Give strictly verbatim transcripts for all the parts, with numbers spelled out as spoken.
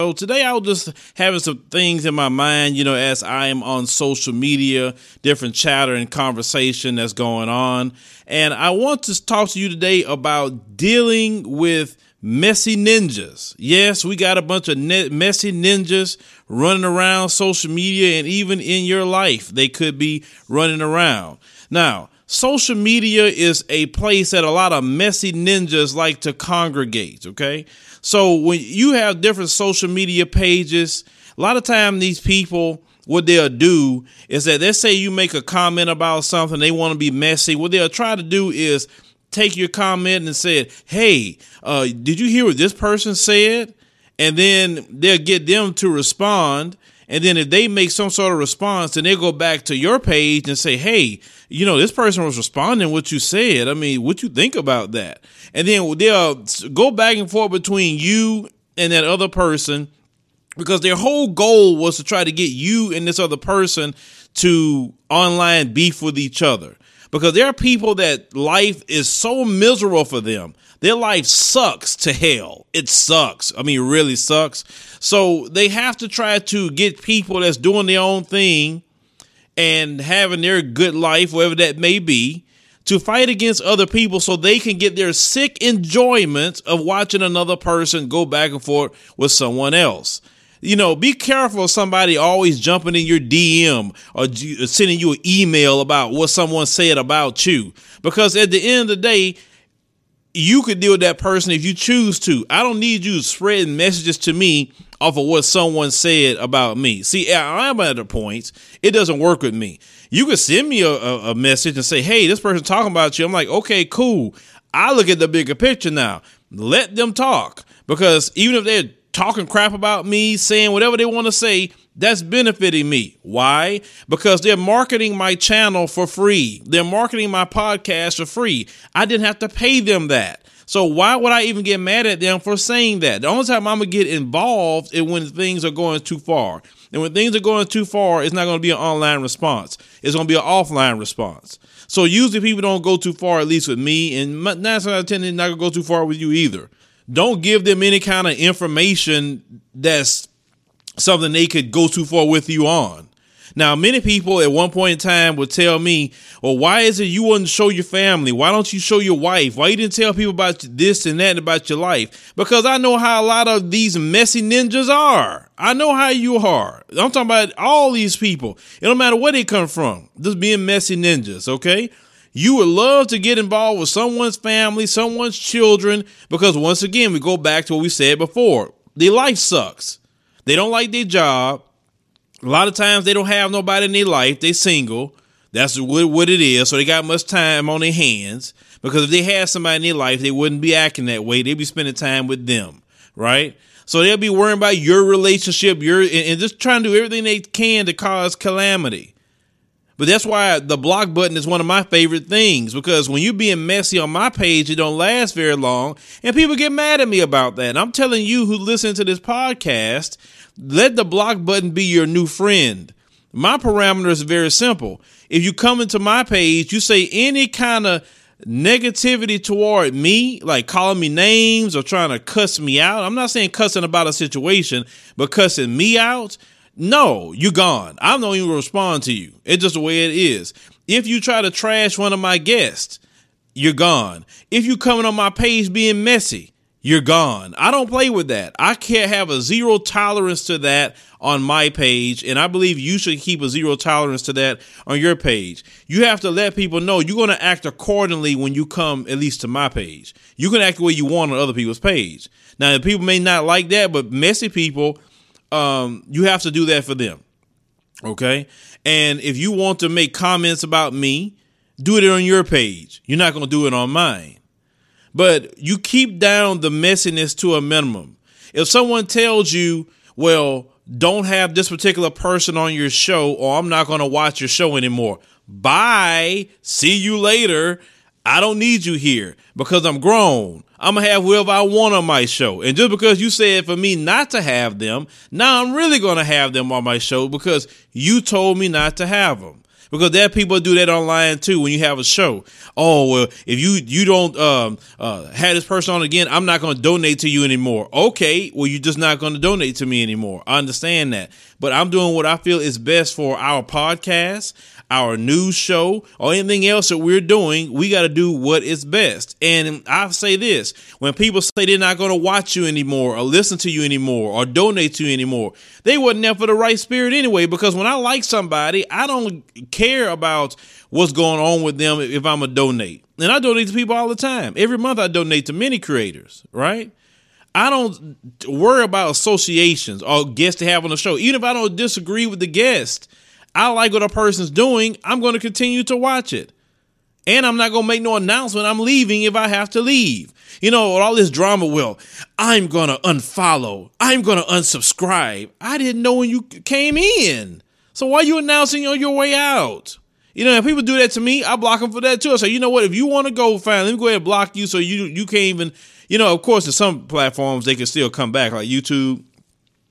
So today I was just having some things in my mind, you know, as I am on social media, different chatter and conversation that's going on. And I want to talk to you today about dealing with messy ninjas. Yes, we got a bunch of ne- messy ninjas running around social media and even in your life, they could be running around. Now, social media is a place that a lot of messy ninjas like to congregate, okay? So when you have different social media pages, a lot of time these people, what they'll do is that they say you make a comment about something, they want to be messy. What they'll try to do is take your comment and say, hey, uh, did you hear what this person said? And then they'll get them to respond. And then if they make some sort of response, then they go back to your page and say, hey, you know, this person was responding what you said. I mean, what you think about that? And then they'll go back and forth between you and that other person because their whole goal was to try to get you and this other person to online beef with each other. Because there are people that life is so miserable for them. Their life sucks to hell. It sucks. I mean, really sucks. So they have to try to get people that's doing their own thing and having their good life, whatever that may be, to fight against other people so they can get their sick enjoyment of watching another person go back and forth with someone else. You know, be careful of somebody always jumping in your D M or sending you an email about what someone said about you. Because at the end of the day, you could deal with that person if you choose to. I don't need you spreading messages to me off of what someone said about me. See, I'm at a point, it doesn't work with me. You could send me a, a, a message and say, hey, this person's talking about you. I'm like, okay, cool. I look at the bigger picture now. Let them talk. Because even if they're talking crap about me, saying whatever they want to say, that's benefiting me. Why? Because they're marketing my channel for free. They're marketing my podcast for free. I didn't have to pay them that. So why would I even get mad at them for saying that? The only time I'm going to get involved is when things are going too far. And when things are going too far, it's not going to be an online response. It's going to be an offline response. So usually people don't go too far, at least with me. And nine out of ten, they're not going to go too far with you either. Don't give them any kind of information that's something they could go too far with you on. Now, many people at one point in time would tell me, well, why is it you wouldn't show your family? Why don't you show your wife? Why you didn't tell people about this and that and about your life? Because I know how a lot of these messy ninjas are. I know how you are. I'm talking about all these people. It don't matter where they come from. Just being messy ninjas, okay? You would love to get involved with someone's family, someone's children, because once again, we go back to what we said before. Their life sucks. They don't like their job. A lot of times they don't have nobody in their life. They single. That's what it is. So they got much time on their hands because if they had somebody in their life, they wouldn't be acting that way. They'd be spending time with them, right? So they'll be worrying about your relationship, your and, and just trying to do everything they can to cause calamity. But that's why the block button is one of my favorite things, because when you're being messy on my page, it don't last very long and people get mad at me about that. And I'm telling you who listen to this podcast, let the block button be your new friend. My parameter is very simple. If you come into my page, you say any kind of negativity toward me, like calling me names or trying to cuss me out. I'm not saying cussing about a situation, but cussing me out. No, you're gone. I'm not even going to respond to you. It's just the way it is. If you try to trash one of my guests, you're gone. If you coming on my page being messy, you're gone. I don't play with that. I can't have a zero tolerance to that on my page. And I believe you should keep a zero tolerance to that on your page. You have to let people know you're going to act accordingly when you come, at least to my page. You can act the way you want on other people's page. Now, people may not like that, but messy people, Um, you have to do that for them. Okay. And if you want to make comments about me, do it on your page. You're not going to do it on mine, but you keep down the messiness to a minimum. If someone tells you, well, don't have this particular person on your show, or I'm not going to watch your show anymore. Bye. See you later. I don't need you here because I'm grown. I'm going to have whoever I want on my show. And just because you said for me not to have them, now I'm really going to have them on my show because you told me not to have them. because there are people that do that online too. When you have a show, oh well, if you you don't um, uh, have this person on again, I'm not going to donate to you anymore. Okay, well you're just not going to donate to me anymore. I understand that, but I'm doing what I feel is best for our podcast, our news show, or anything else that we're doing. We got to do what is best. And I say this, when people say they're not going to watch you anymore or listen to you anymore or donate to you anymore, they wasn't there for the right spirit anyway, because when I like somebody, I don't care about what's going on with them if I'm a donate. And I donate to people all the time. Every month I donate to many creators, right? I don't worry about associations or guests to have on the show. Even if I don't disagree with the guest, I like what a person's doing. I'm going to continue to watch it. And I'm not going to make no announcement I'm leaving if I have to leave. You know, all this drama, well, I'm going to unfollow. I'm going to unsubscribe. I didn't know when you came in. So why are you announcing on your way out? You know, if people do that to me, I block them for that too. I say, you know what, if you want to go, fine, let me go ahead and block you so you, you can't even, you know, of course, in some platforms, they can still come back, like YouTube,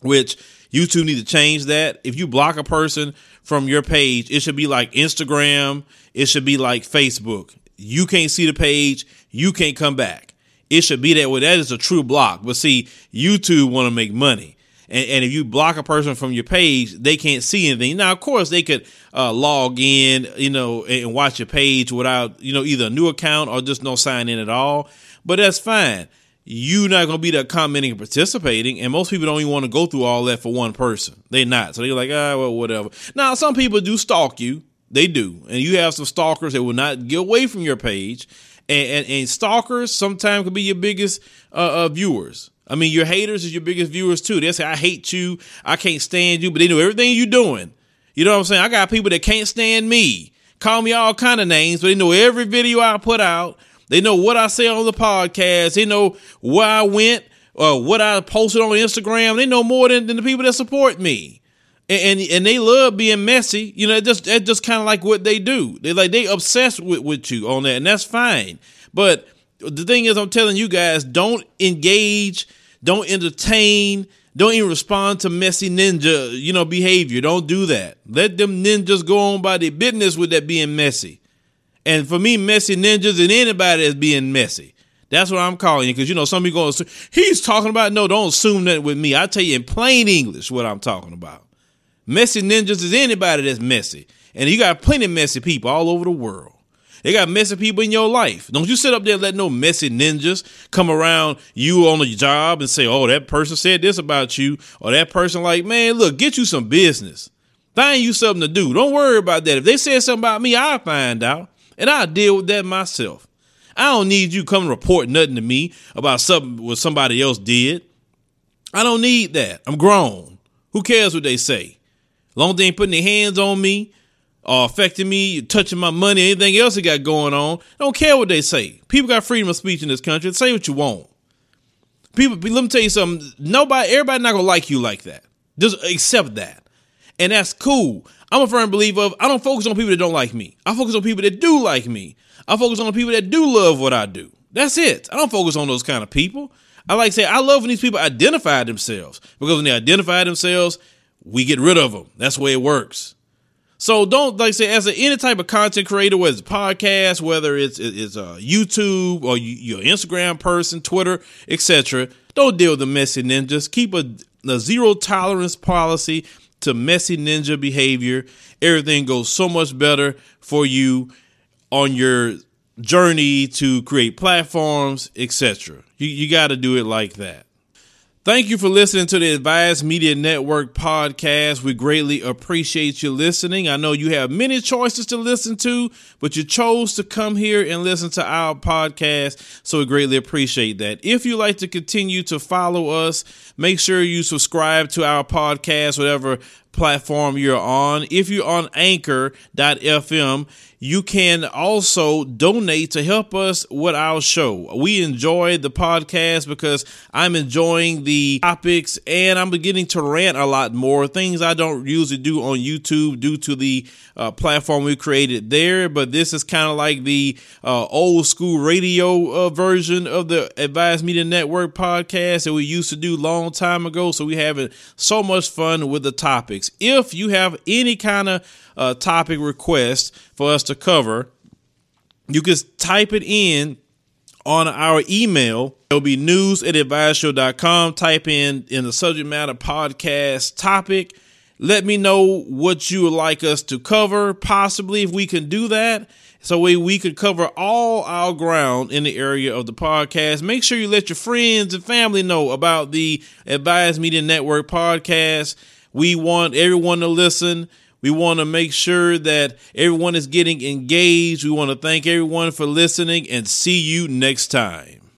which YouTube need to change that. If you block a person from your page, it should be like Instagram. It should be like Facebook. You can't see the page. You can't come back. It should be that way. That is a true block. But see, YouTube want to make money. And, and if you block a person from your page, they can't see anything. Now, of course, they could uh, log in, you know, and watch your page without, you know, either a new account or just no sign in at all. But that's fine. You're not going to be there commenting and participating. And most people don't even want to go through all that for one person. They're not. So they're like, ah, well, whatever. Now, some people do stalk you. They do. And you have some stalkers that will not get away from your page. And, and, and stalkers sometimes can be your biggest uh, uh, viewers. I mean, your haters is your biggest viewers, too. They'll say, I hate you. I can't stand you. But they know everything you're doing. You know what I'm saying? I got people that can't stand me. Call me all kind of names. But they know every video I put out. They know what I say on the podcast. They know where I went or what I posted on Instagram. They know more than, than the people that support me. And, and and they love being messy. You know, it just that's just kind of like what they do. They like they obsessed with, with you on that, and that's fine. But the thing is, I'm telling you guys, don't engage, don't entertain, don't even respond to messy ninja, you know, behavior. Don't do that. Let them ninjas go on by their business with that being messy. And for me, messy ninjas and anybody that's being messy. That's what I'm calling you, because, you know, some people going to assume, he's talking about, no, don't assume that with me. I tell you in plain English what I'm talking about. Messy ninjas is anybody that's messy. And you got plenty of messy people all over the world. They got messy people in your life. Don't you sit up there and let no messy ninjas come around you on the job and say, oh, that person said this about you. Or that person like, man, look, get you some business. Find you something to do. Don't worry about that. If they said something about me, I'll find out. And I'll deal with that myself. I don't need you coming to report nothing to me about something what somebody else did. I don't need that. I'm grown. Who cares what they say? As long as they ain't putting their hands on me or affecting me, touching my money, anything else they got going on. I don't care what they say. People got freedom of speech in this country. Say what you want. People, let me tell you something. Nobody, everybody not gonna like you like that. Just accept that. And that's cool. I'm a firm believer of, I don't focus on people that don't like me. I focus on people that do like me. I focus on people that do love what I do. That's it. I don't focus on those kind of people. I like to say, I love when these people identify themselves, because when they identify themselves, we get rid of them. That's the way it works. So don't, like I say, as a, any type of content creator, whether it's a podcast, whether it's, it's a YouTube or your Instagram person, Twitter, et cetera, don't deal with the messy ninjas. Keep a, a zero tolerance policy to messy ninja behavior. Everything goes so much better for you on your journey to create platforms, et cetera. You, you got to do it like that. Thank you for listening to the Advised Media Network podcast. We greatly appreciate you listening. I know you have many choices to listen to, but you chose to come here and listen to our podcast, so we greatly appreciate that. If you like to continue to follow us, make sure you subscribe to our podcast, whatever platform you're on. If you're on anchor dot f m, you can also donate to help us with our show. We enjoy the podcast because I'm enjoying the topics, and I'm beginning to rant a lot more, things I don't usually do on YouTube due to the uh, platform we created there. But this is kind of like the uh, old school radio uh, version of the Advised Media Network podcast that we used to do long time ago. So we having so much fun with the topics. topics. If you have any kind of uh, topic request for us to cover, you can type it in on our email. It'll be news at adviseshow dot com. Type in in the subject matter podcast topic. Let me know what you would like us to cover, possibly if we can do that. So we, we could cover all our ground in the area of the podcast. Make sure you let your friends and family know about the Advise Media Network podcast. We want everyone to listen. We want to make sure that everyone is getting engaged. We want to thank everyone for listening and see you next time.